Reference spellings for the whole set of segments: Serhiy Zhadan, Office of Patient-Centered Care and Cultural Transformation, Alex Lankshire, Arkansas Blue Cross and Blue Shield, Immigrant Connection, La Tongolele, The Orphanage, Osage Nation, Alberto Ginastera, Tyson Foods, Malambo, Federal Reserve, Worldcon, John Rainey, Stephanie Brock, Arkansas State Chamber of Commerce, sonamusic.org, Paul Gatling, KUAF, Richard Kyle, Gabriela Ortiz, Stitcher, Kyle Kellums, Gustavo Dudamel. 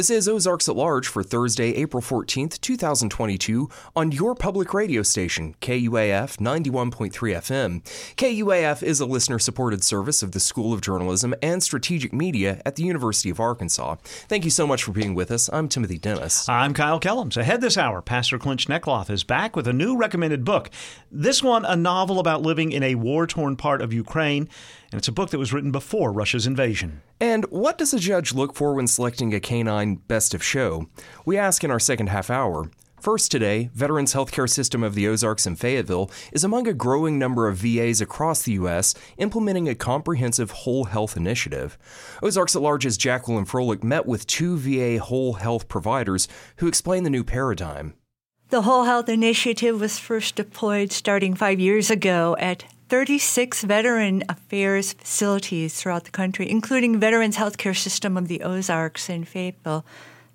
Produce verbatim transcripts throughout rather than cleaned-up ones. This is Ozarks at Large for Thursday, April fourteenth, two thousand twenty-two, on your public radio station, K U A F ninety-one point three F M. K U A F is a listener-supported service of the School of Journalism and Strategic Media at the University of Arkansas. Thank you so much for being with us. I'm Timothy Dennis. I'm Kyle Kellums. Ahead this hour, Pastor Clinch Neckloth is back with a new recommended book. This one, a novel about living in a war-torn part of Ukraine, and it's a book that was written before Russia's invasion. And what does a judge look for when selecting a canine best of show? We ask in our second half hour. First today, Veterans Healthcare System of the Ozarks in Fayetteville is among a growing number of V As across the U S implementing a comprehensive whole health initiative. Ozarks at Large's Jacqueline Froelich met with two V A whole health providers who explain the new paradigm. The Whole Health Initiative was first deployed starting five years ago at thirty-six veteran affairs facilities throughout the country, including Veterans Healthcare System of the Ozarks in Fayetteville.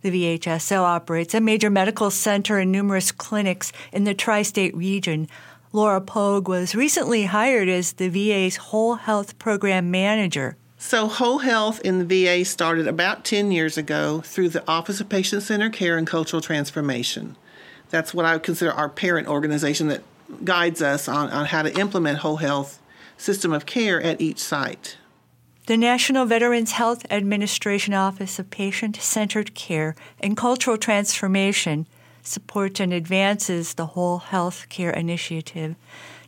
The V H S O operates a major medical center and numerous clinics in the tri-state region. Laura Pogue was recently hired as the V A's Whole Health Program Manager. So Whole Health in the V A started about ten years ago through the Office of Patient-Centered Care and Cultural Transformation. That's what I would consider our parent organization that guides us on, on how to implement whole health system of care at each site. The National Veterans Health Administration Office of Patient-Centered Care and Cultural Transformation supports and advances the Whole Health Care Initiative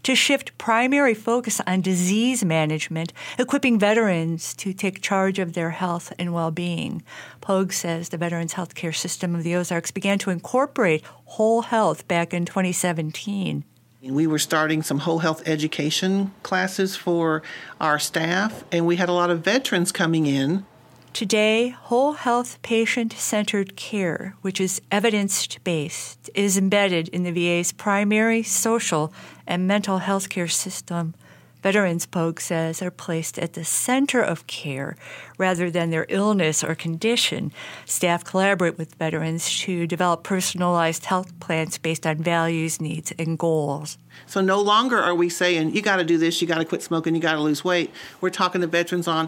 to shift primary focus on disease management, equipping veterans to take charge of their health and well-being. Pogue says the Veterans Healthcare System of the Ozarks began to incorporate whole health back in twenty seventeen. We were starting some whole health education classes for our staff, and we had a lot of veterans coming in. Today, whole health patient-centered care, which is evidence-based, is embedded in the V A's primary, social, and mental health care system. Veterans, Pogue says, are placed at the center of care rather than their illness or condition. Staff collaborate with veterans to develop personalized health plans based on values, needs, and goals. So no longer are we saying, you got to do this, you got to quit smoking, you got to lose weight. We're talking to veterans on,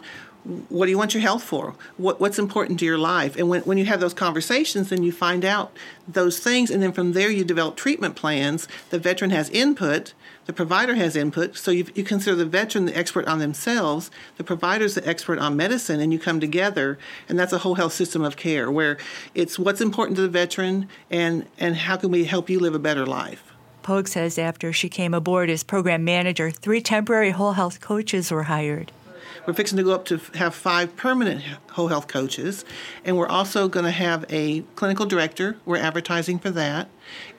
what do you want your health for? What, what's important to your life? And when, when you have those conversations, then you find out those things, and then from there you develop treatment plans. The veteran has input. The provider has input. So you, you consider the veteran the expert on themselves. The provider's the expert on medicine, and you come together, and that's a whole health system of care where it's what's important to the veteran and, and how can we help you live a better life. Pogue says after she came aboard as program manager, three temporary whole health coaches were hired. We're fixing to go up to have five permanent whole health coaches, and we're also going to have a clinical director. We're advertising for that.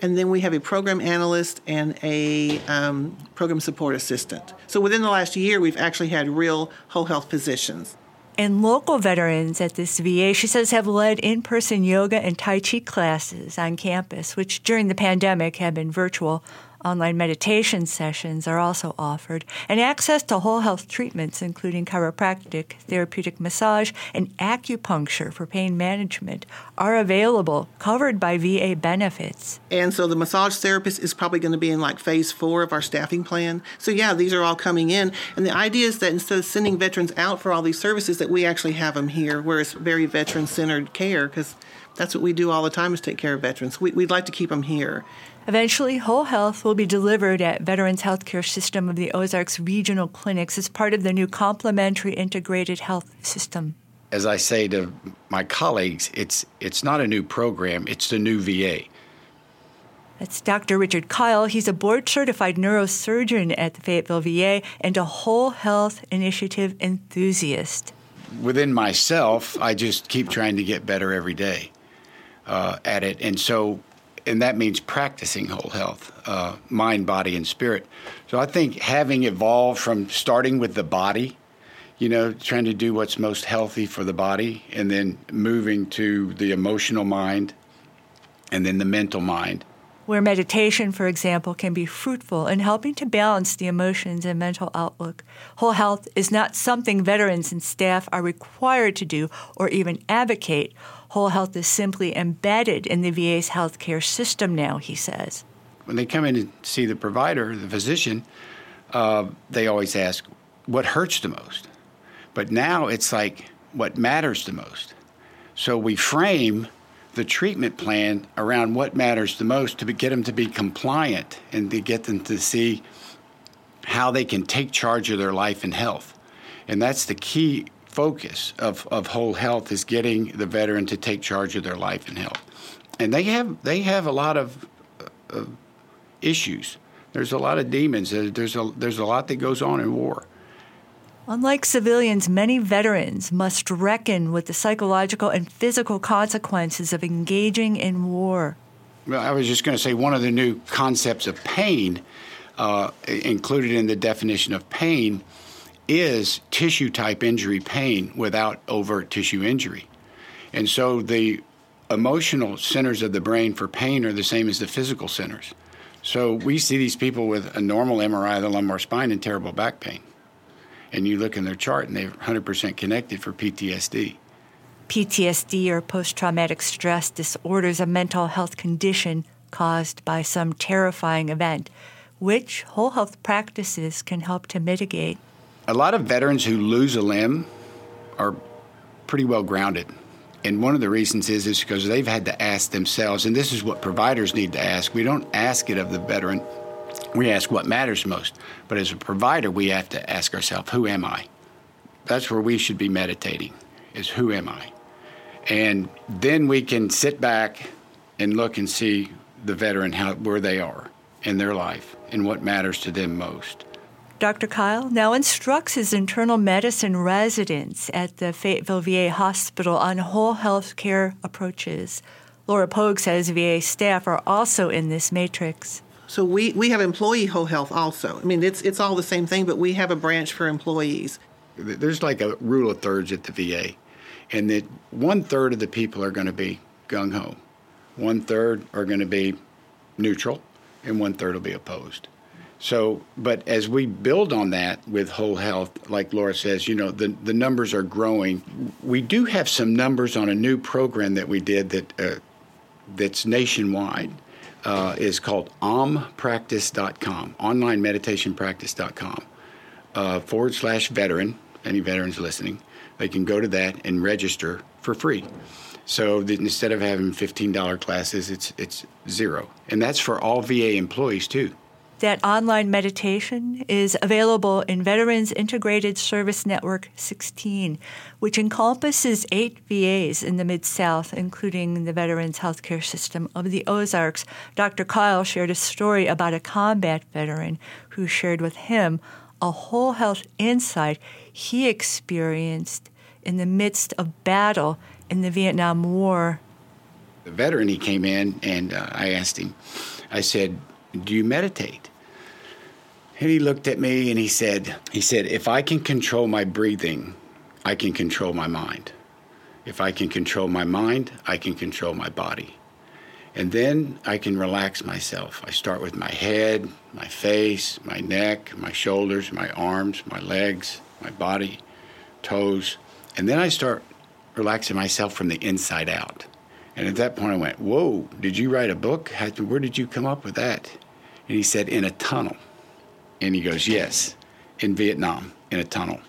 And then we have a program analyst and a um, program support assistant. So within the last year, we've actually had real whole health positions. And local veterans at this V A, she says, have led in-person yoga and Tai Chi classes on campus, which during the pandemic have been virtual. Online meditation sessions are also offered, and access to whole health treatments, including chiropractic, therapeutic massage, and acupuncture for pain management, are available, covered by V A benefits. And so the massage therapist is probably going to be in like phase four of our staffing plan. So yeah, these are all coming in. And the idea is that instead of sending veterans out for all these services, that we actually have them here, where it's very veteran-centered care, because that's what we do all the time is take care of veterans. We, we'd like to keep them here. Eventually, whole health will be delivered at Veterans Healthcare System of the Ozarks regional clinics as part of the new complementary integrated health system. As I say to my colleagues, it's it's not a new program, it's the new V A. That's Doctor Richard Kyle. He's a board-certified neurosurgeon at the Fayetteville V A and a whole health initiative enthusiast. Within myself, I just keep trying to get better every day uh, at it, and so... And that means practicing whole health, uh, mind, body, and spirit. So I think having evolved from starting with the body, you know, trying to do what's most healthy for the body, and then moving to the emotional mind, and then the mental mind. Where meditation, for example, can be fruitful in helping to balance the emotions and mental outlook. Whole health is not something veterans and staff are required to do or even advocate. Whole health is simply embedded in the V A's healthcare system now, he says. When they come in and see the provider, the physician, uh, they always ask, what hurts the most? But now it's like, what matters the most? So we frame the treatment plan around what matters the most to get them to be compliant and to get them to see how they can take charge of their life and health. And that's the key focus of, of whole health, is getting the veteran to take charge of their life and health. And they have they have a lot of uh, issues. There's a lot of demons. There's a, there's a lot that goes on in war. Unlike civilians, many veterans must reckon with the psychological and physical consequences of engaging in war. Well, I was just going to say one of the new concepts of pain, uh, included in the definition of pain, is tissue-type injury pain without overt tissue injury. And so the emotional centers of the brain for pain are the same as the physical centers. So we see these people with a normal M R I of the lumbar spine and terrible back pain. And you look in their chart, and they're one hundred percent connected for P T S D. P T S D, or post-traumatic stress disorder, is a mental health condition caused by some terrifying event, which whole health practices can help to mitigate. A lot of veterans who lose a limb are pretty well grounded. And one of the reasons is is because they've had to ask themselves, and this is what providers need to ask. We don't ask it of the veteran. We ask what matters most. But as a provider, we have to ask ourselves, who am I? That's where we should be meditating, is who am I? And then we can sit back and look and see the veteran, how, where they are in their life and what matters to them most. Doctor Kyle now instructs his internal medicine residents at the Fayetteville V A Hospital on whole health care approaches. Laura Pogue says V A staff are also in this matrix. So we, we have employee whole health also. I mean, it's it's all the same thing, but we have a branch for employees. There's like a rule of thirds at the V A, and that one-third of the people are going to be gung-ho. One-third are going to be neutral, and one-third will be opposed. So, but as we build on that with whole health, like Laura says, you know, the, the numbers are growing. We do have some numbers on a new program that we did that uh, that's nationwide. Uh, is called om practice dot com, online meditation practice dot com, uh, forward slash veteran. Any veterans listening, they can go to that and register for free. So the, instead of having fifteen dollars classes, it's it's zero. And that's for all V A employees, too. That online meditation is available in Veterans Integrated Service Network sixteen, which encompasses eight V As in the Mid-South, including the Veterans Healthcare System of the Ozarks. Doctor Kyle shared a story about a combat veteran who shared with him a whole health insight he experienced in the midst of battle in the Vietnam War. The veteran, he came in, and uh, I asked him, I said, "Do you meditate?" And he looked at me and he said, he said, "If I can control my breathing, I can control my mind. If I can control my mind, I can control my body. And then I can relax myself. I start with my head, my face, my neck, my shoulders, my arms, my legs, my body, toes. And then I start relaxing myself from the inside out." And at that point, I went, "Whoa, did you write a book? How, where did you come up with that?" And he said, "In a tunnel." And he goes, "Yes, in Vietnam, in a tunnel."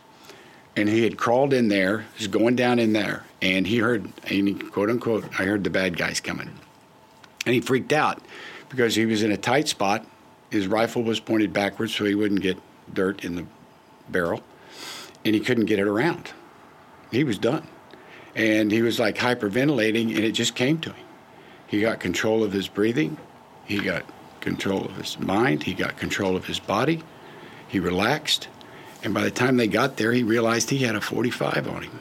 And he had crawled in there, was going down in there, and he heard, and he, quote unquote, "I heard the bad guys coming." And he freaked out because he was in a tight spot. His rifle was pointed backwards so he wouldn't get dirt in the barrel, and he couldn't get it around. He was done. And he was like hyperventilating, and it just came to him. He got control of his breathing. He got control of his mind. He got control of his body. He relaxed. And by the time they got there, he realized he had a forty-five on him.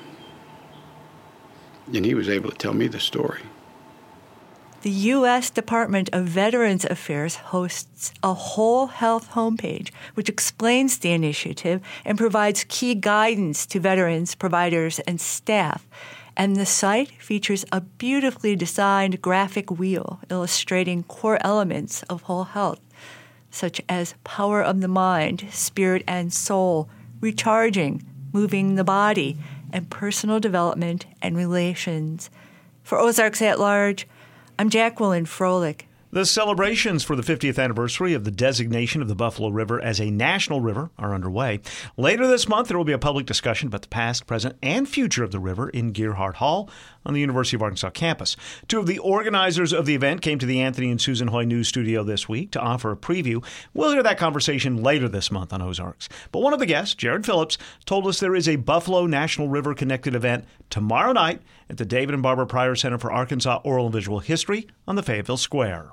And he was able to tell me the story. The U S Department of Veterans Affairs hosts a whole health homepage, which explains the initiative and provides key guidance to veterans, providers, and staff. And the site features a beautifully designed graphic wheel illustrating core elements of whole health, such as power of the mind, spirit, and soul, recharging, moving the body, and personal development and relations. For Ozarks at Large, I'm Jacqueline Froelich. The celebrations for the fiftieth anniversary of the designation of the Buffalo River as a national river are underway. Later this month, there will be a public discussion about the past, present, and future of the river in Gearhart Hall on the University of Arkansas campus. Two of the organizers of the event came to the Anthony and Susan Hoy News Studio this week to offer a preview. We'll hear that conversation later this month on Ozarks. But one of the guests, Jared Phillips, told us there is a Buffalo National River-connected event tomorrow night at the David and Barbara Pryor Center for Arkansas Oral and Visual History on the Fayetteville Square.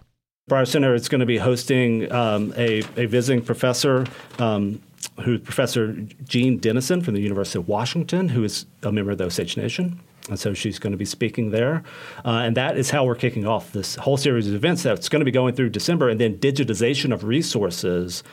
Pryor Center is going to be hosting um, a, a visiting professor, um, who's Professor Jean Dennison from the University of Washington, who is a member of the Osage Nation. And so she's going to be speaking there. Uh, and that is how we're kicking off this whole series of events that's going to be going through December, and then digitization of resources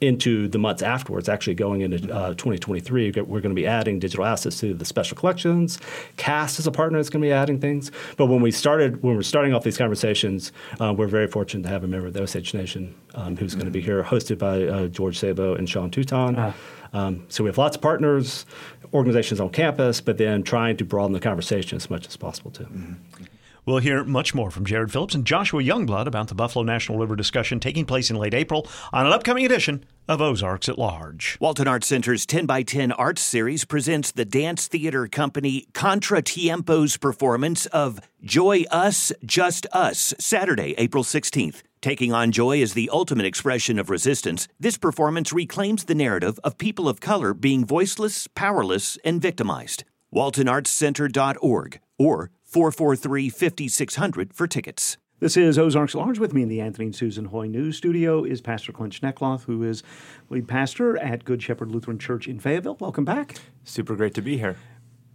into the months afterwards, actually going into uh, twenty twenty-three. We're going to be adding digital assets to the special collections. C A S as a partner is going to be adding things. But when we started, when we're starting off these conversations, uh, we're very fortunate to have a member of the Osage Nation um, who's mm-hmm. going to be here, hosted by uh, George Sabo and Sean Touton. Uh-huh. Um, so we have lots of partners, organizations on campus, but then trying to broaden the conversation as much as possible, too. Mm-hmm. We'll hear much more from Jared Phillips and Joshua Youngblood about the Buffalo National River discussion taking place in late April on an upcoming edition of Ozarks at Large. Walton Arts Center's ten by ten Arts Series presents the dance theater company Contra Tiempo's performance of Joy Us, Just Us, Saturday, April sixteenth. Taking on joy as the ultimate expression of resistance, this performance reclaims the narrative of people of color being voiceless, powerless, and victimized. Walton Arts Center dot org or four four three, five six zero zero for tickets. This is Ozarks Large. With me in the Anthony and Susan Hoy News Studio is Pastor Clint Schneckloth, who is lead pastor at Good Shepherd Lutheran Church in Fayetteville. Welcome back. Super great to be here.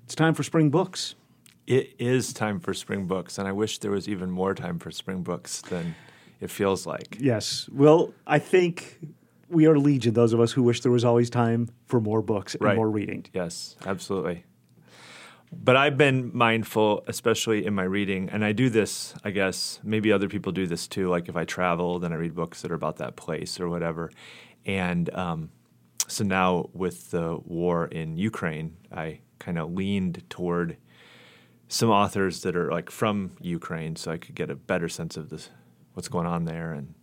It's time for Spring Books. It is time for Spring Books, and I wish there was even more time for Spring Books than it feels like. Yes. Well, I think we are legion, those of us who wish there was always time for more books and right. more reading. Yes, absolutely. But I've been mindful, especially in my reading, and I do this, I guess, maybe other people do this too, like if I travel, then I read books that are about that place or whatever. And um, so now with the war in Ukraine, I kind of leaned toward some authors that are like from Ukraine so I could get a better sense of this, what's going on there, and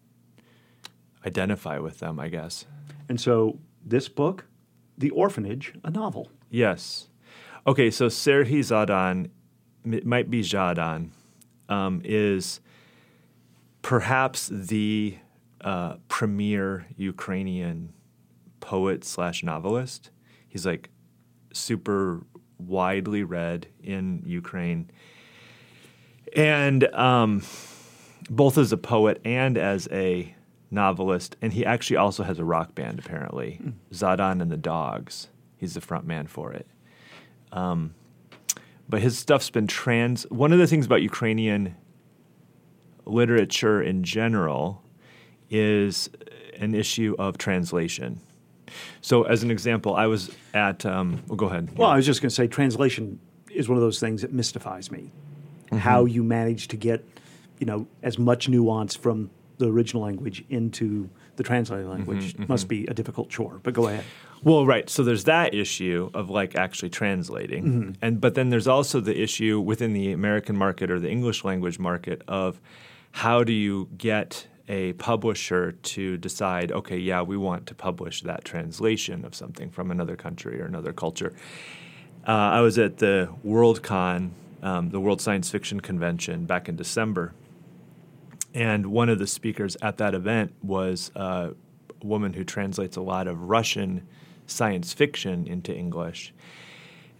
identify with them, I guess. And so this book, The Orphanage, a novel. Yes. Okay, so Serhiy Zhadan, it might be Zhadan, um, is perhaps the uh, premier Ukrainian poet slash novelist. He's like super widely read in Ukraine. And um, both as a poet and as a novelist, and he actually also has a rock band, apparently. Mm. Zhadan and the Dogs. He's the front man for it. Um, but his stuff's been trans. One of the things about Ukrainian literature in general is an issue of translation. So, as an example, I was at. Um, well, go ahead. Well, yeah. I was just going to say, translation is one of those things that mystifies me. Mm-hmm. How you manage to get, you know, as much nuance from the original language into the translated language mm-hmm, must mm-hmm. be a difficult chore. But go ahead. Well, right. So there's that issue of like actually translating. Mm-hmm. And but then there's also the issue within the American market or the English language market of how do you get a publisher to decide, okay, yeah, we want to publish that translation of something from another country or another culture. Uh, I was at the Worldcon, um, the World Science Fiction Convention back in December. And one of the speakers at that event was uh, a woman who translates a lot of Russian science fiction into English,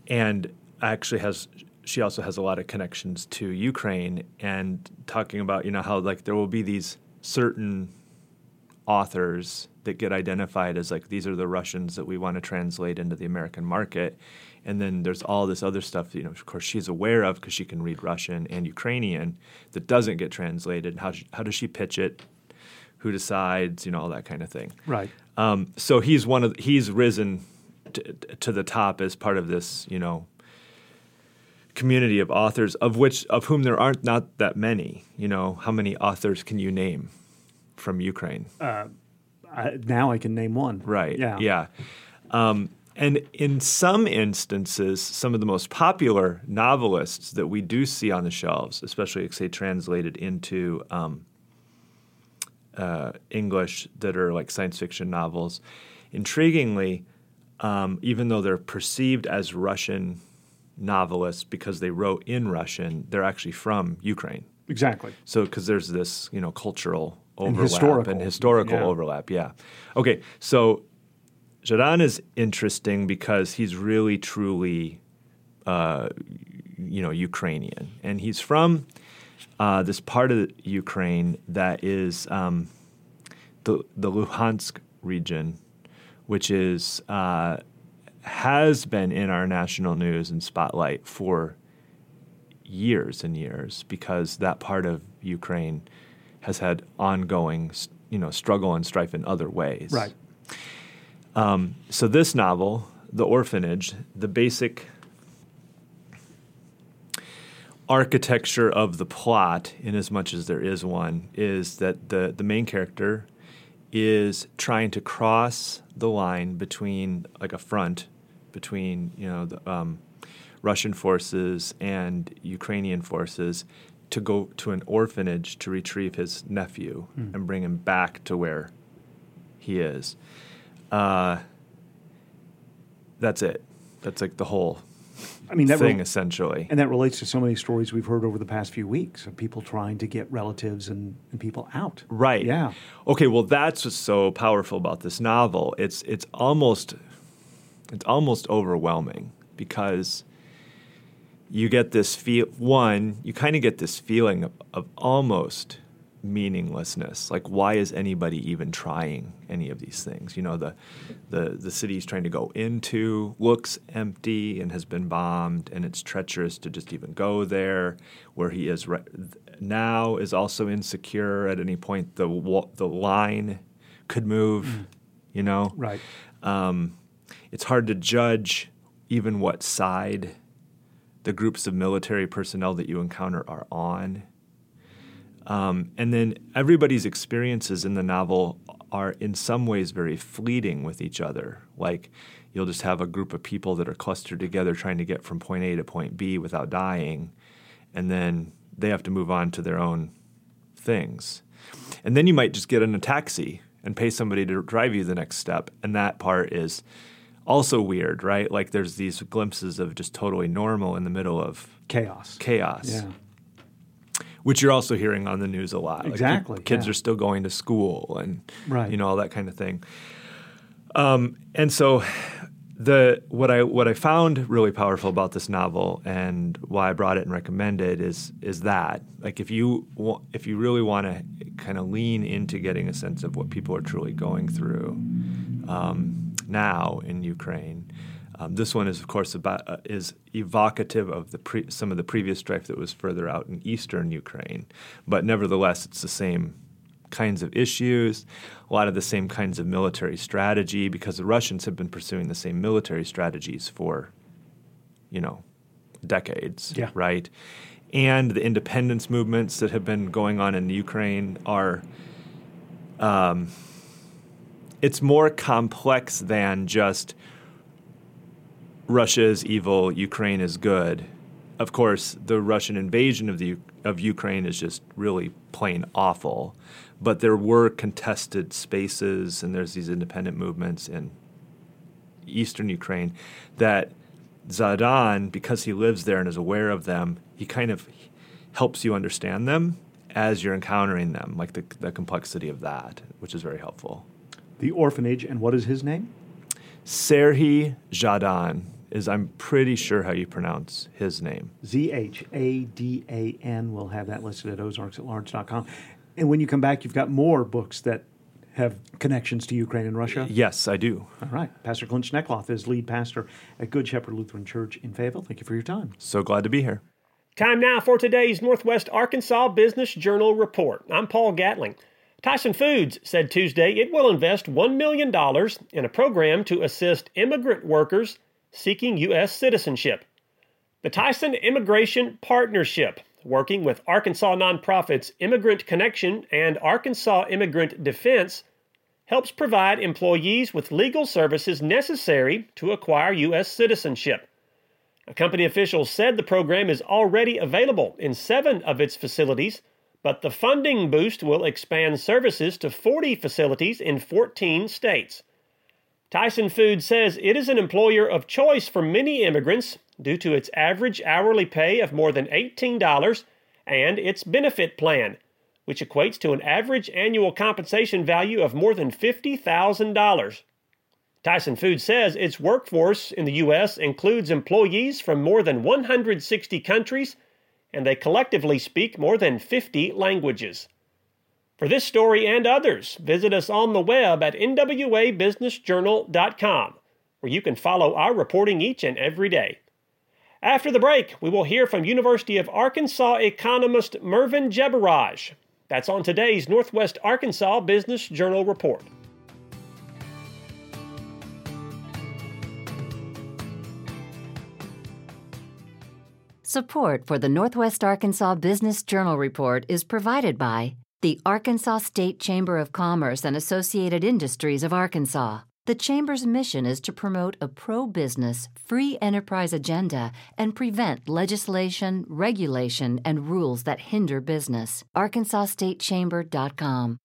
and actually has she also has a lot of connections to Ukraine. And talking about you know how like there will be these certain authors that get identified as like these are the Russians that we want to translate into the American market, and then there's all this other stuff that, you know, of course, she's aware of because she can read Russian and Ukrainian that doesn't get translated. How how does she pitch it? Who decides? You know, all that kind of thing. Right. Um, so he's one of he's risen to, to the top as part of this, you know, community of authors, of which of whom there aren't not that many. You know, how many authors can you name from Ukraine? Uh, I, now I can name one. Right. Yeah. Yeah. Um, And in some instances, some of the most popular novelists that we do see on the shelves, especially, say, translated into um, uh, English that are like science fiction novels. Intriguingly, um, even though they're perceived as Russian novelists because they wrote in Russian, they're actually from Ukraine. Exactly. So because there's this, you know, cultural overlap and historical, and historical yeah. overlap. Yeah. Okay. So Zhadan is interesting because he's really truly, uh, you know, Ukrainian, and he's from uh, this part of Ukraine that is um, the the Luhansk region, which is uh, has been in our national news and spotlight for years and years because that part of Ukraine has had ongoing, you know, struggle and strife in other ways. Right. Um, so this novel, The Orphanage, the basic architecture of the plot, in as much as there is one, is that the, the main character is trying to cross the line between, like a front, between, you know, the um, Russian forces and Ukrainian forces to go to an orphanage to retrieve his nephew mm. and bring him back to where he is. Uh, that's it. That's like the whole I mean, that thing, re- essentially. And that relates to so many stories we've heard over the past few weeks of people trying to get relatives and, and people out. Right. Yeah. Okay, well, that's what's so powerful about this novel. It's it's almost it's almost overwhelming because you get this feel, one, you kind of get this feeling of, of almost meaninglessness. Like, why is anybody even trying any of these things? You know, the, the, the city he's trying to go into looks empty and has been bombed, and it's treacherous to just even go there. Where he is right now is also insecure. At any point, the wa- the line could move, mm. you know? Right. Um, it's hard to judge even what side the groups of military personnel that you encounter are on. Um, and then everybody's experiences in the novel are in some ways very fleeting with each other. Like, you'll just have a group of people that are clustered together trying to get from point A to point B without dying, and then they have to move on to their own things. And then you might just get in a taxi and pay somebody to drive you the next step, and that part is also weird, right? Like, there's these glimpses of just totally normal in the middle of chaos. Chaos. Yeah. Which you're also hearing on the news a lot. Exactly. Like, kids yeah. are still going to school and, right. you know, all that kind of thing. Um, and so the what I what I found really powerful about this novel and why I brought it and recommended is is that, like, if you wa- if you really want to kind of lean into getting a sense of what people are truly going through, um, now in Ukraine. Um, this one is, of course, about, uh, is evocative of the pre- some of the previous strife that was further out in eastern Ukraine. But nevertheless, it's the same kinds of issues, a lot of the same kinds of military strategy, because the Russians have been pursuing the same military strategies for, you know, decades, yeah. right? And the independence movements that have been going on in Ukraine are... Um, It's more complex than just Russia is evil, Ukraine is good. Of course, the Russian invasion of the of Ukraine is just really plain awful. But there were contested spaces, and there's these independent movements in eastern Ukraine that Zhadan, because he lives there and is aware of them, he kind of helps you understand them as you're encountering them, like the, the complexity of that, which is very helpful. The Orphanage, and what is his name? Serhiy Zhadan is, I'm pretty sure, how you pronounce his name. Z H A D A N. We'll have that listed at ozarks at large dot com. And when you come back, you've got more books that have connections to Ukraine and Russia? Yes, I do. All right. Pastor Clint Schneckloth is lead pastor at Good Shepherd Lutheran Church in Fayetteville. Thank you for your time. So glad to be here. Time now for today's Northwest Arkansas Business Journal Report. I'm Paul Gatling. Tyson Foods said Tuesday it will invest one million dollars in a program to assist immigrant workers seeking U S citizenship. The Tyson Immigration Partnership, working with Arkansas nonprofits Immigrant Connection and Arkansas Immigrant Defense, helps provide employees with legal services necessary to acquire U S citizenship. Company officials said the program is already available in seven of its facilities, But the funding boost will expand services to forty facilities in fourteen states. Tyson Foods says it is an employer of choice for many immigrants due to its average hourly pay of more than eighteen dollars and its benefit plan, which equates to an average annual compensation value of more than fifty thousand dollars. Tyson Foods says its workforce in the U S includes employees from more than one hundred sixty countries, and they collectively speak more than fifty languages. For this story and others, visit us on the web at n w a business journal dot com, where you can follow our reporting each and every day. After the break, we will hear from University of Arkansas economist Mervyn Jebaraj. That's on today's Northwest Arkansas Business Journal Report. Support for the Northwest Arkansas Business Journal Report is provided by the Arkansas State Chamber of Commerce and Associated Industries of Arkansas. The Chamber's mission is to promote a pro-business, free enterprise agenda and prevent legislation, regulation, and rules that hinder business. Arkansas State Chamber dot com.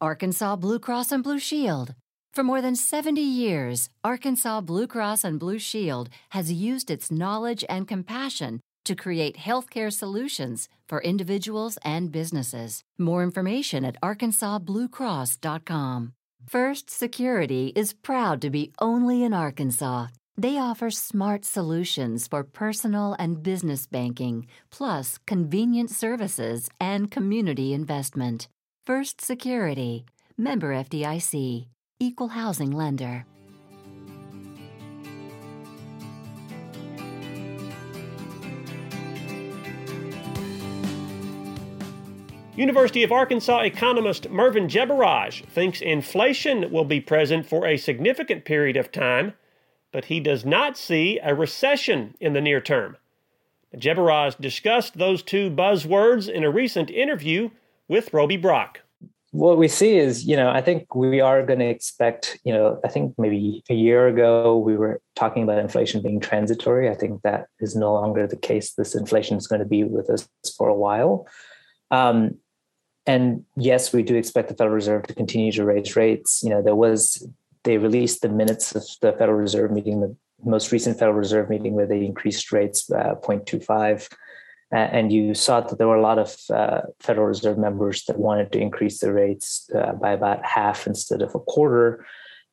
Arkansas Blue Cross and Blue Shield. For more than seventy years, Arkansas Blue Cross and Blue Shield has used its knowledge and compassion to create healthcare solutions for individuals and businesses. More information at arkansas blue cross dot com. First Security is proud to be only in Arkansas. They offer smart solutions for personal and business banking, plus convenient services and community investment. First Security, member F D I C, equal housing lender. University of Arkansas economist Mervyn Jebaraj thinks inflation will be present for a significant period of time, but he does not see a recession in the near term. Jebaraj discussed those two buzzwords in a recent interview with Roby Brock. What we see is, you know, I think we are going to expect, you know, I think maybe a year ago we were talking about inflation being transitory. I think that is no longer the case. This inflation is going to be with us for a while. Um, And yes, we do expect the Federal Reserve to continue to raise rates. You know, there was, they released the minutes of the Federal Reserve meeting, the most recent Federal Reserve meeting where they increased rates uh, zero point two five. Uh, and you saw that there were a lot of uh, Federal Reserve members that wanted to increase the rates uh, by about half instead of a quarter.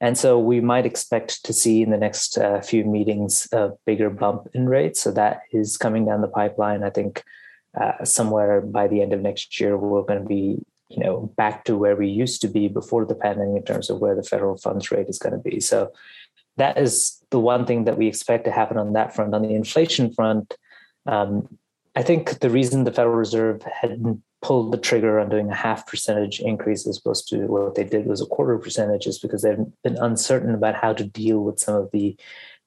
And so we might expect to see in the next uh, few meetings a bigger bump in rates. So that is coming down the pipeline, I think. Uh, somewhere by the end of next year, we're going to be, you know, back to where we used to be before the pandemic in terms of where the federal funds rate is going to be. So that is the one thing that we expect to happen on that front. On the inflation front, um, I think the reason the Federal Reserve hadn't pulled the trigger on doing a half percentage increase as opposed to what they did was a quarter percentage is because they've been uncertain about how to deal with some of the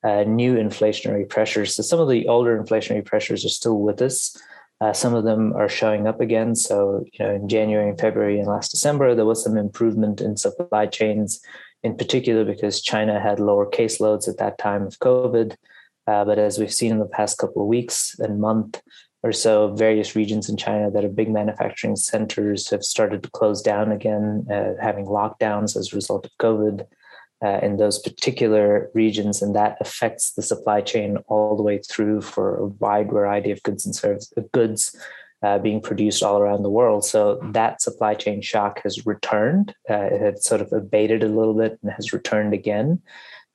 uh, new inflationary pressures. So some of the older inflationary pressures are still with us. Uh, some of them are showing up again. So, you know, in January and February and last December, there was some improvement in supply chains, in particular because China had lower caseloads at that time of COVID. Uh, but as we've seen in the past couple of weeks and month or so, various regions in China that are big manufacturing centers have started to close down again, uh, having lockdowns as a result of COVID uh, in those particular regions. And that affects the supply chain all the way through for a wide variety of goods and services, goods uh, being produced all around the world. So that supply chain shock has returned. Uh, it had sort of abated a little bit and has returned again.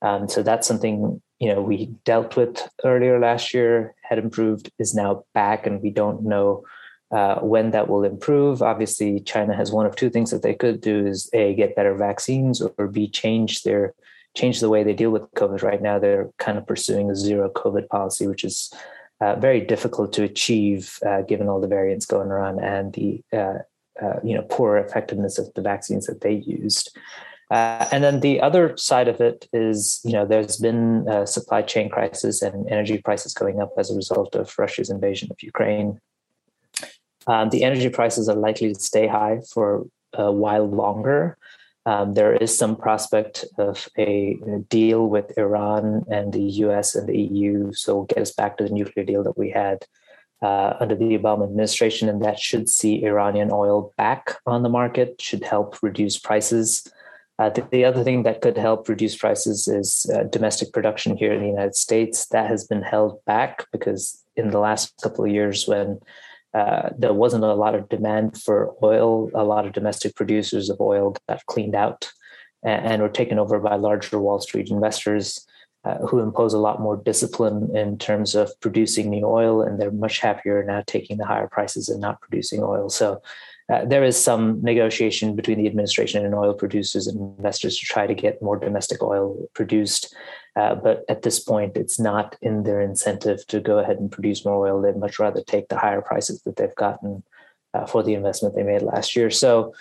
Um, so that's something, you know, we dealt with earlier last year, had improved, is now back, and we don't know Uh, when that will improve. Obviously, China has one of two things that they could do is A, get better vaccines, or B, change their change the way they deal with COVID. Right now, they're kind of pursuing a zero COVID policy, which is uh, very difficult to achieve uh, given all the variants going around and the uh, uh, you know poor effectiveness of the vaccines that they used. Uh, and then the other side of it is, you know, there's been a supply chain crisis and energy prices going up as a result of Russia's invasion of Ukraine. Um, the energy prices are likely to stay high for a while longer. Um, there is some prospect of a deal with Iran and the U S and the E U, so we'll get us back to the nuclear deal that we had uh, under the Obama administration, and that should see Iranian oil back on the market, should help reduce prices. Uh, the, the other thing that could help reduce prices is uh, domestic production here in the United States. That has been held back because in the last couple of years when uh, there wasn't a lot of demand for oil, a lot of domestic producers of oil got cleaned out and, and were taken over by larger Wall Street investors Uh, who impose a lot more discipline in terms of producing new oil, and they're much happier now taking the higher prices and not producing oil. So uh, there is some negotiation between the administration and oil producers and investors to try to get more domestic oil produced. Uh, but at this point, it's not in their incentive to go ahead and produce more oil. They'd much rather take the higher prices that they've gotten uh, for the investment they made last year. So,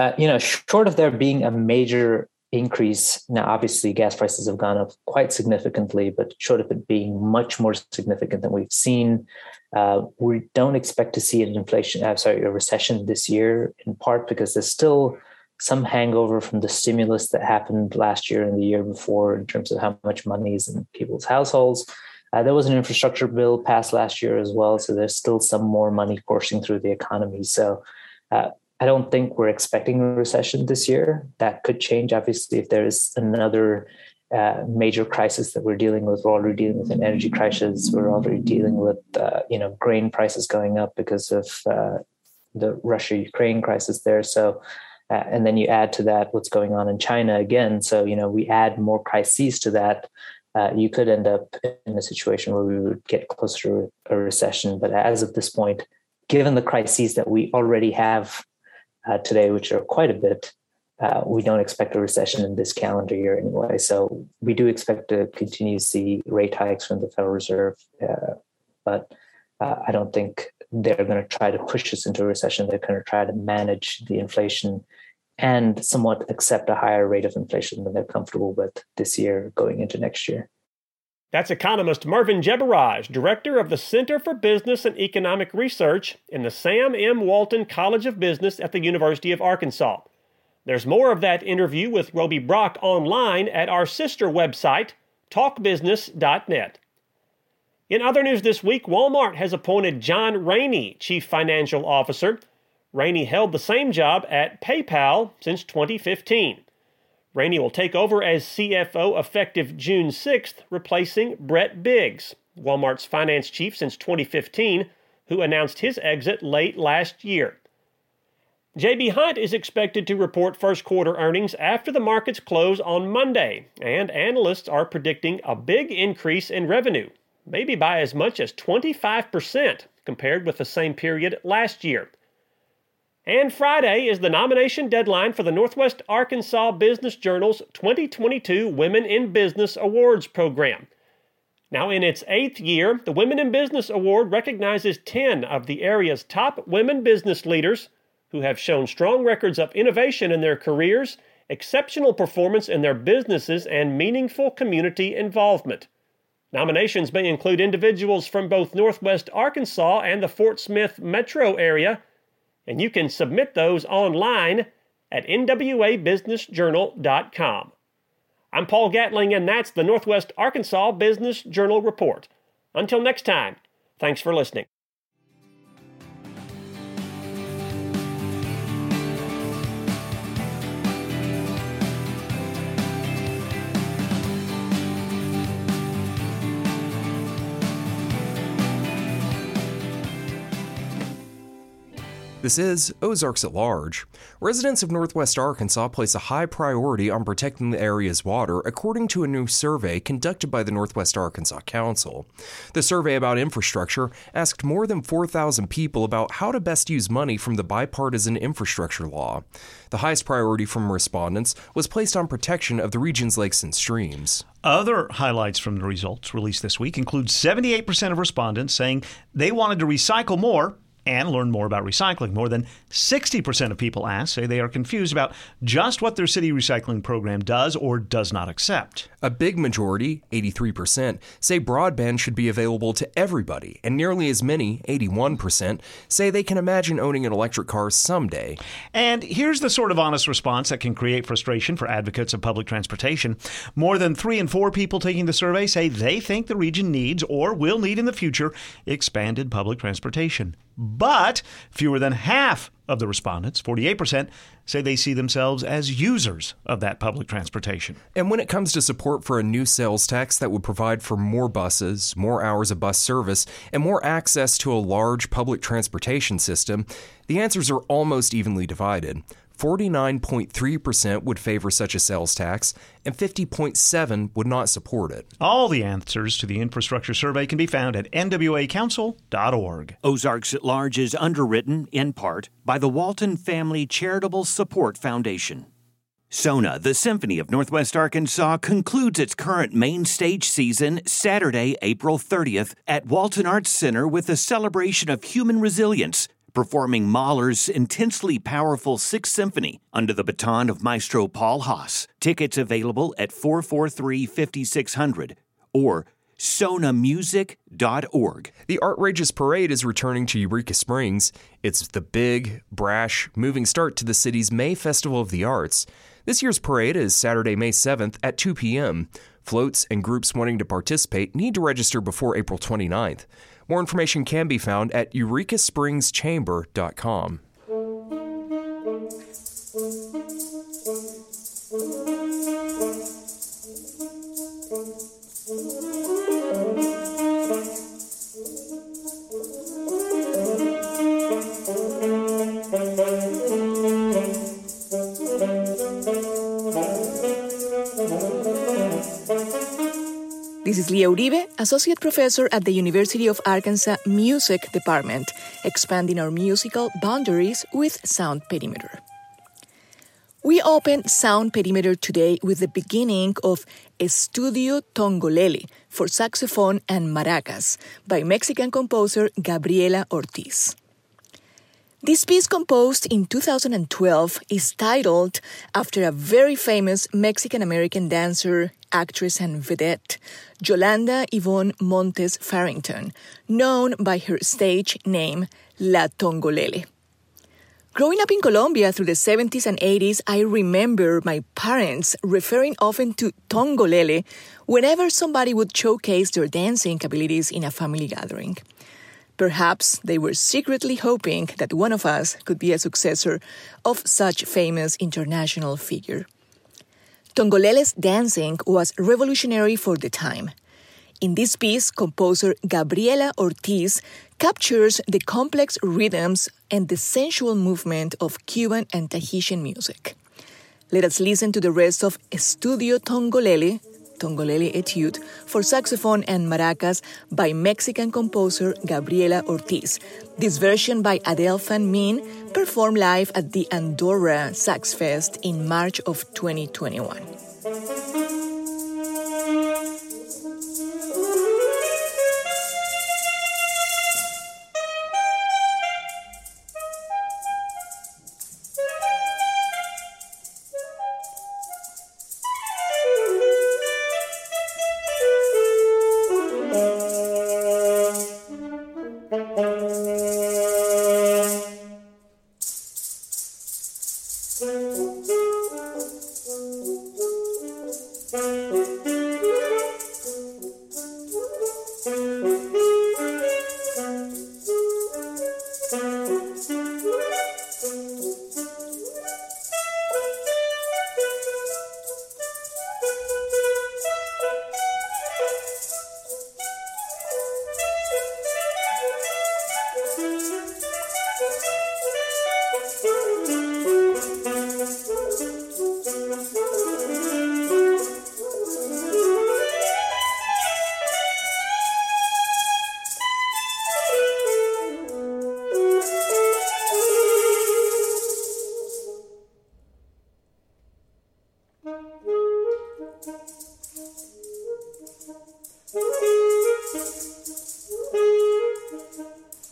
uh, you know, short of there being a major increase. Now, obviously, gas prices have gone up quite significantly, but short of it being much more significant than we've seen, uh, we don't expect to see an inflation, I'm sorry, a recession this year, in part because there's still some hangover from the stimulus that happened last year and the year before in terms of how much money is in people's households. Uh, there was an infrastructure bill passed last year as well, so there's still some more money coursing through the economy. So, uh, I don't think we're expecting a recession this year. That could change, obviously, if there is another uh, major crisis that we're dealing with. We're already dealing with an energy crisis. We're already dealing with, uh, you know, grain prices going up because of uh, the Russia-Ukraine crisis there. So, uh, and then you add to that what's going on in China again. So, you know, we add more crises to that. Uh, you could end up in a situation where we would get closer to a recession. But as of this point, given the crises that we already have Uh, today, which are quite a bit, uh, we don't expect a recession in this calendar year anyway. So we do expect to continue to see rate hikes from the Federal Reserve, uh, but uh, I don't think they're going to try to push us into a recession. They're going to try to manage the inflation and somewhat accept a higher rate of inflation than they're comfortable with this year going into next year. That's economist Mervyn Jebaraj, director of the Center for Business and Economic Research in the Sam M. Walton College of Business at the University of Arkansas. There's more of that interview with Roby Brock online at our sister website, talk business dot net. In other news this week, Walmart has appointed John Rainey chief financial officer. Rainey held the same job at PayPal since twenty fifteen. Rainey will take over as C F O effective June sixth, replacing Brett Biggs, Walmart's finance chief since twenty fifteen, who announced his exit late last year. J B. Hunt is expected to report first quarter earnings after the markets close on Monday, and analysts are predicting a big increase in revenue, maybe by as much as twenty-five percent compared with the same period last year. And Friday is the nomination deadline for the Northwest Arkansas Business Journal's twenty twenty-two Women in Business Awards program. Now, in its eighth year, the Women in Business Award recognizes ten of the area's top women business leaders who have shown strong records of innovation in their careers, exceptional performance in their businesses, and meaningful community involvement. Nominations may include individuals from both Northwest Arkansas and the Fort Smith metro area, and you can submit those online at n w a business journal dot com. I'm Paul Gatling, and that's the Northwest Arkansas Business Journal Report. Until next time, thanks for listening. This is Ozarks at Large. Residents of Northwest Arkansas place a high priority on protecting the area's water, according to a new survey conducted by the Northwest Arkansas Council. The survey about infrastructure asked more than four thousand people about how to best use money from the bipartisan infrastructure law. The highest priority from respondents was placed on protection of the region's lakes and streams. Other highlights from the results released this week include seventy-eight percent of respondents saying they wanted to recycle more and learn more about recycling. More than sixty percent of people asked say they are confused about just what their city recycling program does or does not accept. A big majority, eighty-three percent, say broadband should be available to everybody, and nearly as many, eighty-one percent, say they can imagine owning an electric car someday. And here's the sort of honest response that can create frustration for advocates of public transportation. More than three in four people taking the survey say they think the region needs or will need in the future expanded public transportation. But fewer than half of the respondents, forty-eight percent, say they see themselves as users of that public transportation. And when it comes to support for a new sales tax that would provide for more buses, more hours of bus service, and more access to a large public transportation system, the answers are almost evenly divided. forty-nine point three percent would favor such a sales tax, and fifty point seven percent would not support it. All the answers to the infrastructure survey can be found at N W A council dot org. Ozarks at Large is underwritten, in part, by the Walton Family Charitable Support Foundation. SONA, the Symphony of Northwest Arkansas, concludes its current main stage season Saturday, April thirtieth, at Walton Arts Center with a celebration of human resilience, performing Mahler's intensely powerful Sixth Symphony under the baton of Maestro Paul Haas. Tickets available at four four three, five six zero zero or sona music dot org. The Artrageous Parade is returning to Eureka Springs. It's the big, brash, moving start to the city's May Festival of the Arts. This year's parade is Saturday, May seventh at two p.m. Floats and groups wanting to participate need to register before April twenty-ninth. More information can be found at eureka springs chamber dot com. This is Leah Uribe, Associate Professor at the University of Arkansas Music Department, expanding our musical boundaries with Sound Perimeter. We open Sound Perimeter today with the beginning of Estudio Tongolele for saxophone and maracas by Mexican composer Gabriela Ortiz. This piece, composed in two thousand twelve, is titled after a very famous Mexican-American dancer, actress, and vedette, Yolanda Yvonne Montes Farrington, known by her stage name La Tongolele. Growing up in Colombia through the seventies and eighties, I remember my parents referring often to Tongolele whenever somebody would showcase their dancing abilities in a family gathering. Perhaps they were secretly hoping that one of us could be a successor of such famous international figure. Tongolele's dancing was revolutionary for the time. In this piece, composer Gabriela Ortiz captures the complex rhythms and the sensual movement of Cuban and Tahitian music. Let us listen to the rest of Estudio Tongolele, Tongolele Etude for saxophone and maracas by Mexican composer Gabriela Ortiz. This version by Adele Van Meen, performed live at the Andorra Sax Fest in March of twenty twenty-one.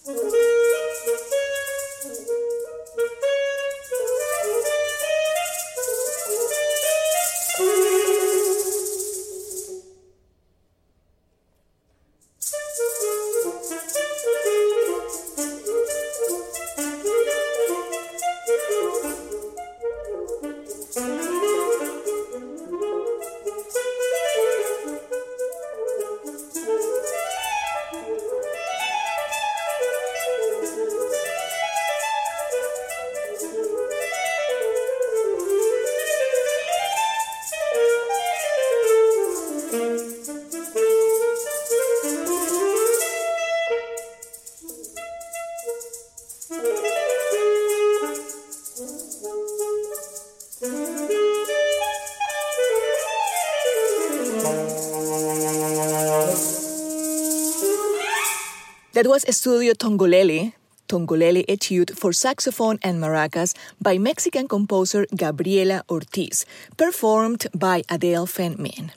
Thank you. That was Estudio Tongolele, Tongolele Etude for Saxophone and Maracas by Mexican composer Gabriela Ortiz, performed by Adele Feynman.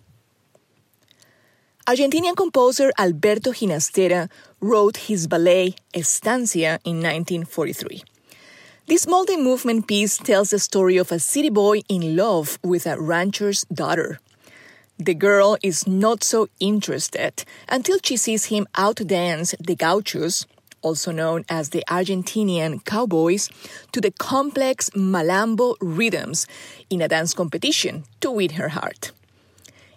Argentinian composer Alberto Ginastera wrote his ballet Estancia in nineteen forty-three. This multi-movement piece tells the story of a city boy in love with a rancher's daughter. The girl is not so interested until she sees him outdance the gauchos, also known as the Argentinian cowboys, to the complex malambo rhythms in a dance competition to win her heart.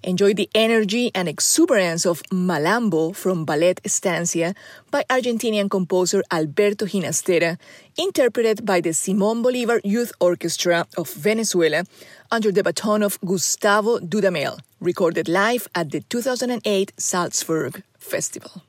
Enjoy the energy and exuberance of Malambo from Ballet Estancia by Argentinian composer Alberto Ginastera, interpreted by the Simón Bolívar Youth Orchestra of Venezuela under the baton of Gustavo Dudamel, recorded live at the two thousand eight Salzburg Festival.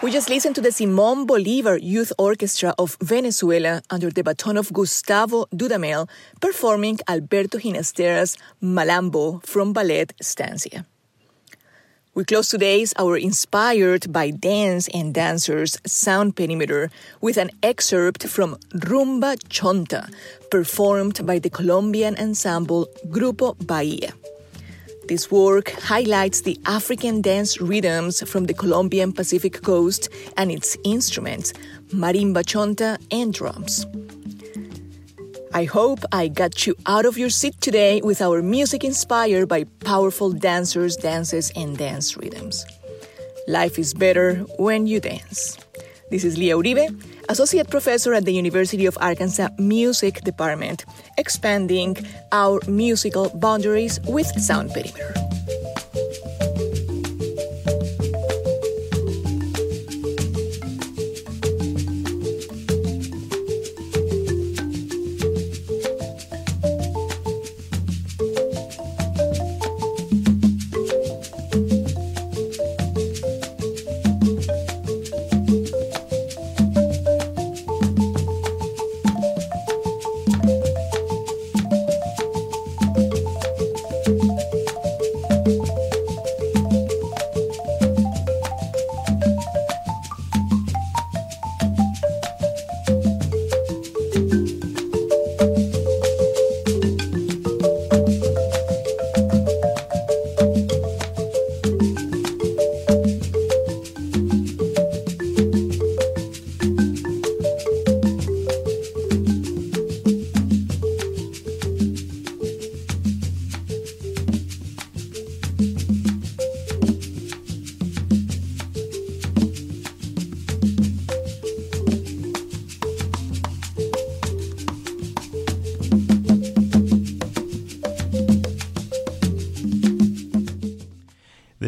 We just listened to the Simón Bolívar Youth Orchestra of Venezuela under the baton of Gustavo Dudamel, performing Alberto Ginastera's Malambo from Ballet Estancia. We close today's Our Inspired by Dance and Dancers Sound Perimeter with an excerpt from Rumba Chonta, performed by the Colombian ensemble Grupo Bahía. This work highlights the African dance rhythms from the Colombian Pacific Coast and its instruments, marimba, chonta, and drums. I hope I got you out of your seat today with our music inspired by powerful dancers, dances, and dance rhythms. Life is better when you dance. This is Leah Uribe, Associate Professor at the University of Arkansas Music Department, expanding our musical boundaries with Sound Perimeter.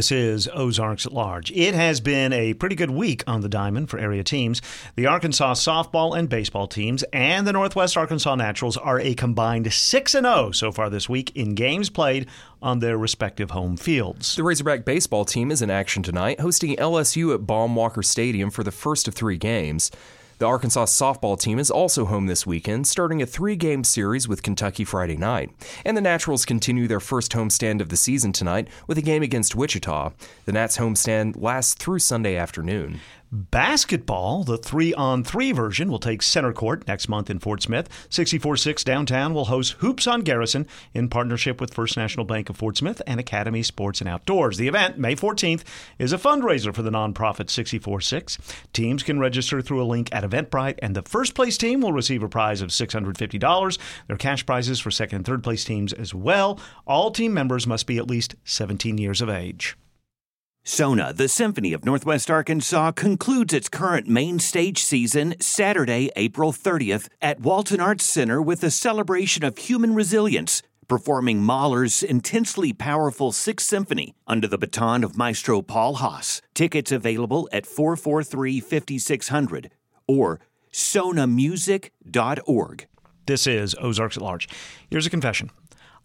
This is Ozarks at Large. It has been a pretty good week on the diamond for area teams. The Arkansas softball and baseball teams and the Northwest Arkansas Naturals are a combined six and oh so far this week in games played on their respective home fields. The Razorback baseball team is in action tonight, hosting L S U at Baum-Walker Stadium for the first of three games. The Arkansas softball team is also home this weekend, starting a three-game series with Kentucky Friday night. And the Naturals continue their first homestand of the season tonight with a game against Wichita. The Nats' homestand lasts through Sunday afternoon. Basketball, the three-on-three version, will take center court next month in Fort Smith. sixty-four six Downtown will host Hoops on Garrison in partnership with First National Bank of Fort Smith and Academy Sports and Outdoors. The event, May fourteenth, is a fundraiser for the nonprofit sixty-four six. Teams can register through a link at Eventbrite, and the first-place team will receive a prize of six hundred fifty dollars. There are cash prizes for second- and third-place teams as well. All team members must be at least seventeen years of age. Sona, the Symphony of Northwest Arkansas, concludes its current main stage season Saturday, April thirtieth at Walton Arts Center with a celebration of human resilience, performing Mahler's intensely powerful Sixth Symphony under the baton of Maestro Paul Haas. Tickets available at four four three, five six zero zero or sona music dot org. This is Ozarks at Large. Here's a confession.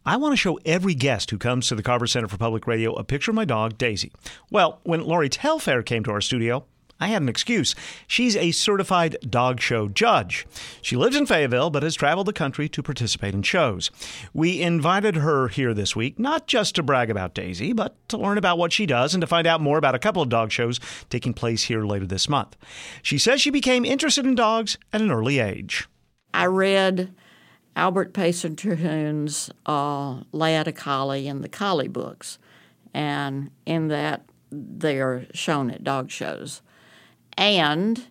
I want to show every guest who comes to the Carver Center for Public Radio a picture of my dog, Daisy. Well, when Lori Telfair came to our studio, I had an excuse. She's a certified dog show judge. She lives in Fayetteville, but has traveled the country to participate in shows. We invited her here this week, not just to brag about Daisy, but to learn about what she does and to find out more about a couple of dog shows taking place here later this month. She says she became interested in dogs at an early age. I read Albert Pacer Terhun's uh, Lay Out a Collie and the Collie books, and in that they are shown at dog shows. And,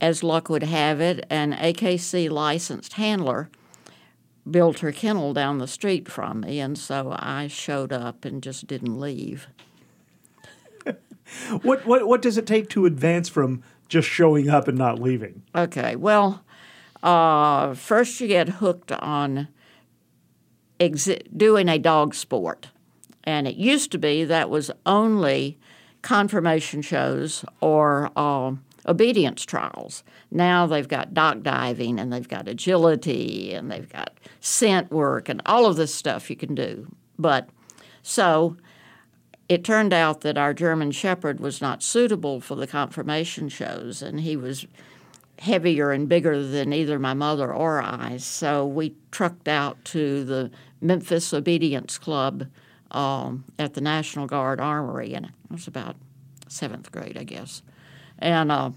as luck would have it, an A K C-licensed handler built her kennel down the street from me, and so I showed up and just didn't leave. what, what what does it take to advance from just showing up and not leaving? Okay, well... Uh, first, you get hooked on exi- doing a dog sport. And it used to be that was only confirmation shows or uh, obedience trials. Now they've got dock diving and they've got agility and they've got scent work and all of this stuff you can do. But so it turned out that our German Shepherd was not suitable for the confirmation shows, and he was heavier and bigger than either my mother or I, so we trucked out to the Memphis Obedience Club um, at the National Guard Armory, and it was about seventh grade, I guess, and uh,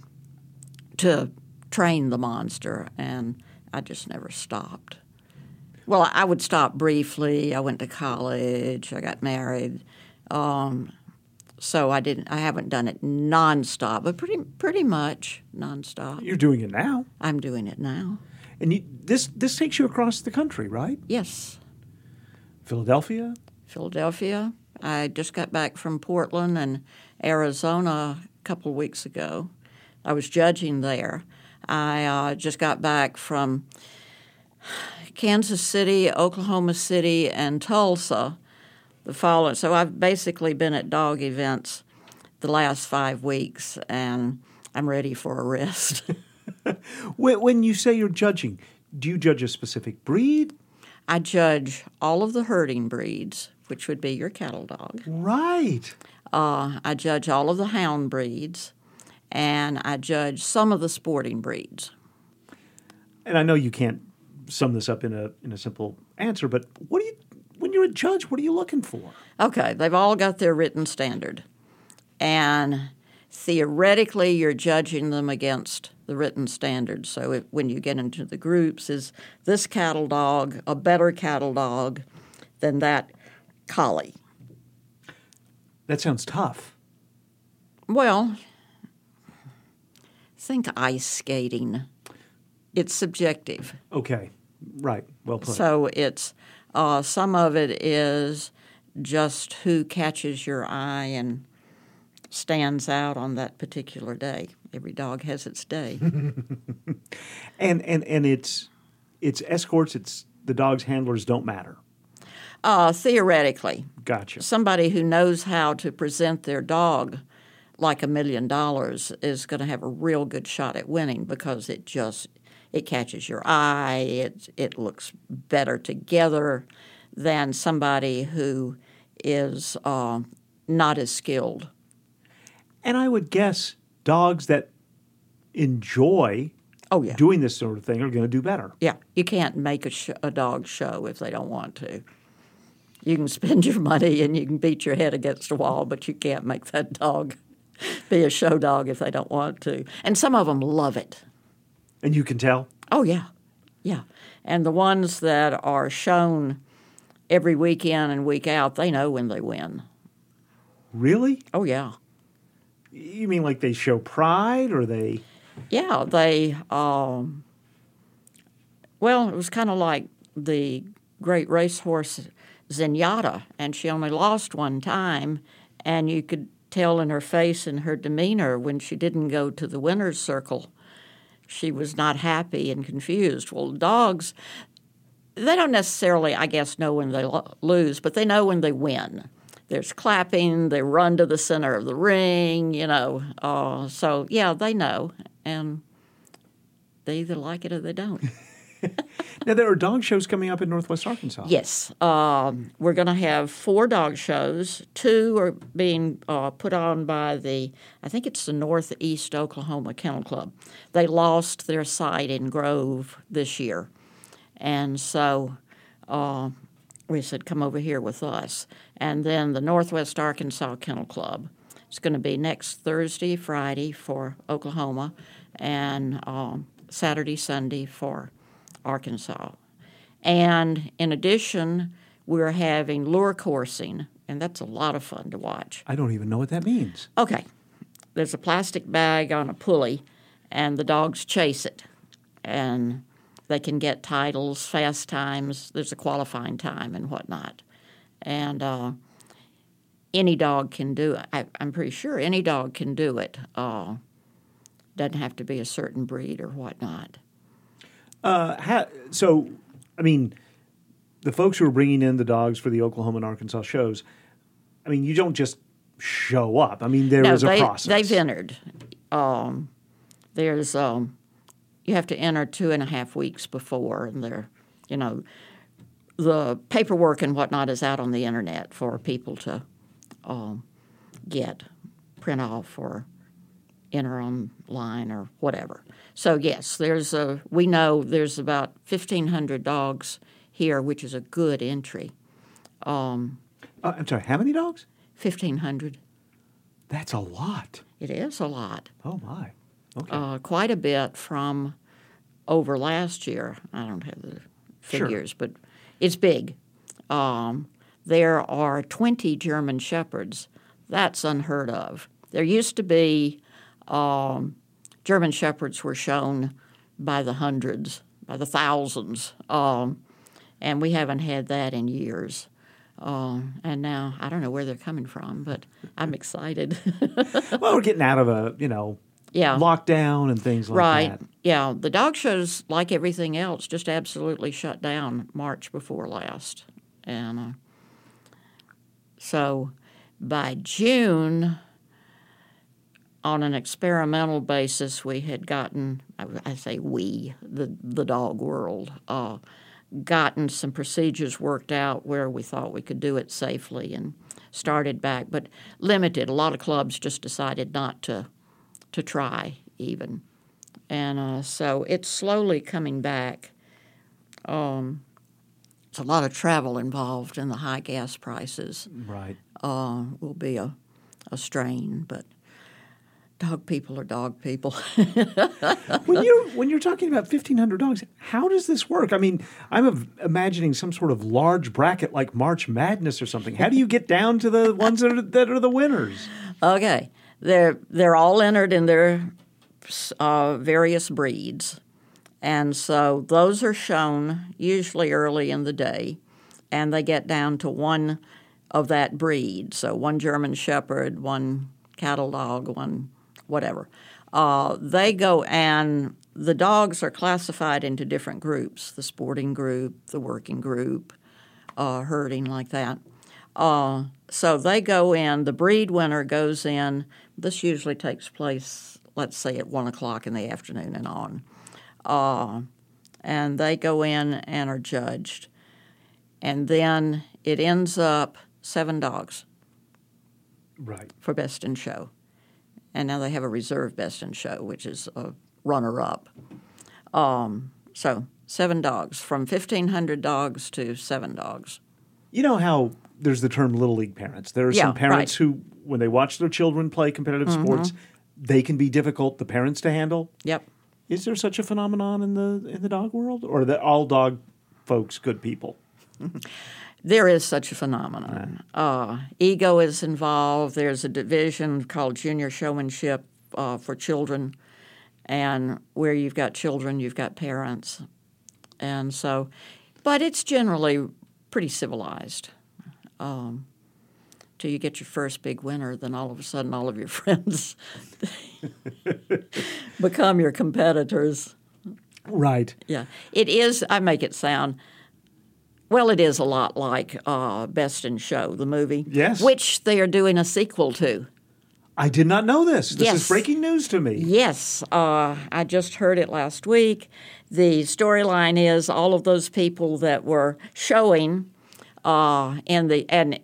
to train the monster, and I just never stopped. Well, I would stop briefly. I went to college. I got married. Um, So I didn't. I haven't done it nonstop, but pretty pretty much nonstop. You're doing it now. I'm doing it now. And you, this this takes you across the country, right? Yes. Philadelphia. Philadelphia. I just got back from Portland and Arizona a couple of weeks ago. I was judging there. I uh, just got back from Kansas City, Oklahoma City, and Tulsa. The fall, so I've basically been at dog events the last five weeks, and I'm ready for a rest. When you say you're judging, do you judge a specific breed? I judge all of the herding breeds, which would be your cattle dog. Right. Uh, I judge all of the hound breeds, and I judge some of the sporting breeds. And I know you can't sum this up in a in a simple answer, but what do you? When you're a judge, what are you looking for? Okay, they've all got their written standard. And theoretically, you're judging them against the written standard. So it, when you get into the groups, is this cattle dog a better cattle dog than that collie? That sounds tough. Well, think ice skating. It's subjective. Okay, right. Well put. So it's... Uh, some of it is just who catches your eye and stands out on that particular day. Every dog has its day. and and and it's it's escorts. It's the dog's handlers don't matter. Uh, theoretically. Gotcha. Somebody who knows how to present their dog like a million dollars is going to have a real good shot at winning, because it just it catches your eye. It it looks better together than somebody who is uh, not as skilled. And I would guess dogs that enjoy oh, yeah. doing this sort of thing are going to do better. Yeah. You can't make a, sh- a dog show if they don't want to. You can spend your money and you can beat your head against a wall, but you can't make that dog be a show dog if they don't want to. And some of them love it. And you can tell? Oh, yeah. Yeah. And the ones that are shown every week in and week out, they know when they win. Really? Oh, yeah. You mean like they show pride, or they... Yeah, they... Um, well, it was kind of like the great racehorse Zenyatta, and she only lost one time, and you could tell in her face and her demeanor when she didn't go to the winner's circle, she was not happy and confused. Well, dogs, they don't necessarily, I guess, know when they lo- lose, but they know when they win. There's clapping, they run to the center of the ring, you know. Uh, so, yeah, they know, and they either like it or they don't. Now, there are dog shows coming up in Northwest Arkansas. Yes. Um, we're going to have four dog shows. Two are being uh, put on by the, I think it's the Northeast Oklahoma Kennel Club. They lost their site in Grove this year. And so uh, we said, come over here with us. And then the Northwest Arkansas Kennel Club. It's going to be next Thursday, Friday for Oklahoma, and um, Saturday, Sunday for Arkansas. And in addition, we're having lure coursing, and that's a lot of fun to watch. I don't even know what that means. Okay. There's a plastic bag on a pulley, and the dogs chase it. And they can get titles, fast times. There's a qualifying time and whatnot. And uh, any dog can do it. I, I'm pretty sure any dog can do it. Uh, doesn't have to be a certain breed or whatnot. Uh, ha- so, I mean, the folks who are bringing in the dogs for the Oklahoma and Arkansas shows, I mean, you don't just show up. I mean, there no, is they, a process. They've entered. Um, there's um, you have to enter two and a half weeks before, and they're, you know, the paperwork and whatnot is out on the internet for people to um, get, print off, or enter online or whatever. So, yes, there's a, we know there's about fifteen hundred dogs here, which is a good entry. Um, uh, I'm sorry, how many dogs? fifteen hundred. That's a lot. It is a lot. Oh, my. Okay. Uh, quite a bit from over last year. I don't have the figures, sure, but it's big. Um, there are twenty German Shepherds. That's unheard of. There used to be... Um, German Shepherds were shown by the hundreds, by the thousands, um, and we haven't had that in years. Uh, and now I don't know where they're coming from, but I'm excited. Well, we're getting out of a, you know, yeah. lockdown and things like right. that. Right, yeah. The dog shows, like everything else, just absolutely shut down March before last. And uh, so by June... On an experimental basis, we had gotten, I say we, the, the dog world, uh, gotten some procedures worked out where we thought we could do it safely and started back, but limited. A lot of clubs just decided not to to try even. And uh, so it's slowly coming back. Um, it's a lot of travel involved, and the high gas prices right. uh, will be a, a strain, but... Dog people are dog people. when you're when you're talking about fifteen hundred dogs, how does this work? I mean, I'm a, imagining some sort of large bracket like March Madness or something. How do you get down to the ones that are, that are the winners? Okay, they're they're all entered in their uh, various breeds, and so those are shown usually early in the day, and they get down to one of that breed. So one German Shepherd, one cattle dog, one. Whatever. Uh, they go, and the dogs are classified into different groups, the sporting group, the working group, uh, herding like that. Uh, so they go in, the breed winner goes in. This usually takes place, let's say, at one o'clock in the afternoon and on. Uh, and they go in and are judged. And then it ends up seven dogs. Right. For best in show. And now they have a reserve best in show, which is a runner-up. Um, so seven dogs, from fifteen hundred dogs to seven dogs. You know how there's the term Little League parents. There are yeah, some parents right. who, when they watch their children play competitive mm-hmm. sports, they can be difficult, the parents, to handle. Yep. Is there such a phenomenon in the in the dog world? Or are that all dog folks good people? There is such a phenomenon. Uh, ego is involved. There's a division called junior showmanship uh, for children. And where you've got children, you've got parents. And so, but it's generally pretty civilized. Um, till you get your first big winner, then all of a sudden all of your friends become your competitors. Right. Yeah. It is, I make it sound... Well, it is a lot like uh, Best in Show, the movie, yes, which they are doing a sequel to. I did not know this. This yes. is breaking news to me. Yes. Uh, I just heard it last week. The storyline is all of those people that were showing, uh, in the and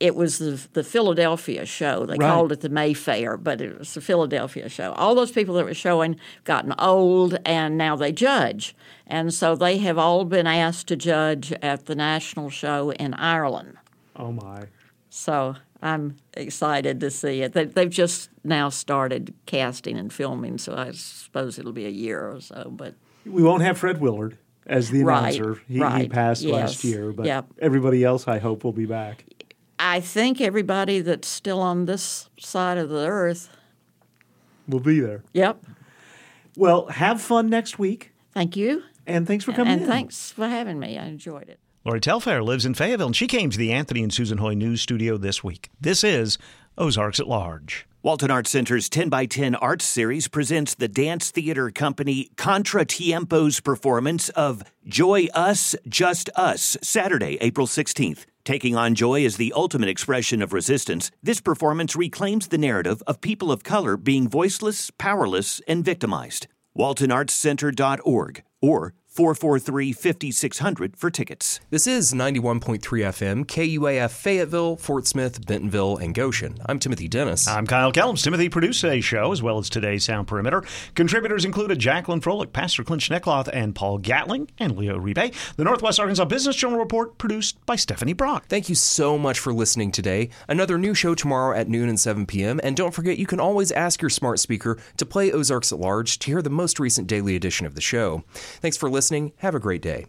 it was the, the Philadelphia show. They right. called it the Mayfair, but it was the Philadelphia show. All those people that were showing gotten old, and now they judge. And so they have all been asked to judge at the national show in Ireland. Oh, my. So I'm excited to see it. They, they've just now started casting and filming, so I suppose it'll be a year or so. But we won't have Fred Willard as the announcer. Right, he, right. he passed yes. last year, but yep. everybody else, I hope, will be back. I think everybody that's still on this side of the earth will be there. Yep. Well, have fun next week. Thank you. And thanks for coming and in. And thanks for having me. I enjoyed it. Laura Telfair lives in Fayetteville, and she came to the Anthony and Susan Hoy News Studio this week. This is Ozarks at Large. Walton Arts Center's ten by ten Arts Series presents the dance theater company Contra Tiempo's performance of Joy Us, Just Us, Saturday, April sixteenth. Taking on joy as the ultimate expression of resistance, this performance reclaims the narrative of people of color being voiceless, powerless, and victimized. Walton Arts Center dot org or four four three, five six zero zero for tickets. This is ninety-one point three F M, K U A F Fayetteville, Fort Smith, Bentonville, and Goshen. I'm Timothy Dennis. I'm Kyle Kellums. Timothy produced today's show as well as today's Sound Perimeter. Contributors included Jacqueline Froelich, Pastor Clinch Neckloth, and Paul Gatling, and Leo Ribe. The Northwest Arkansas Business Journal Report produced by Stephanie Brock. Thank you so much for listening today. Another new show tomorrow at noon and seven p.m. And don't forget, you can always ask your smart speaker to play Ozarks at Large to hear the most recent daily edition of the show. Thanks for listening. Have a great day.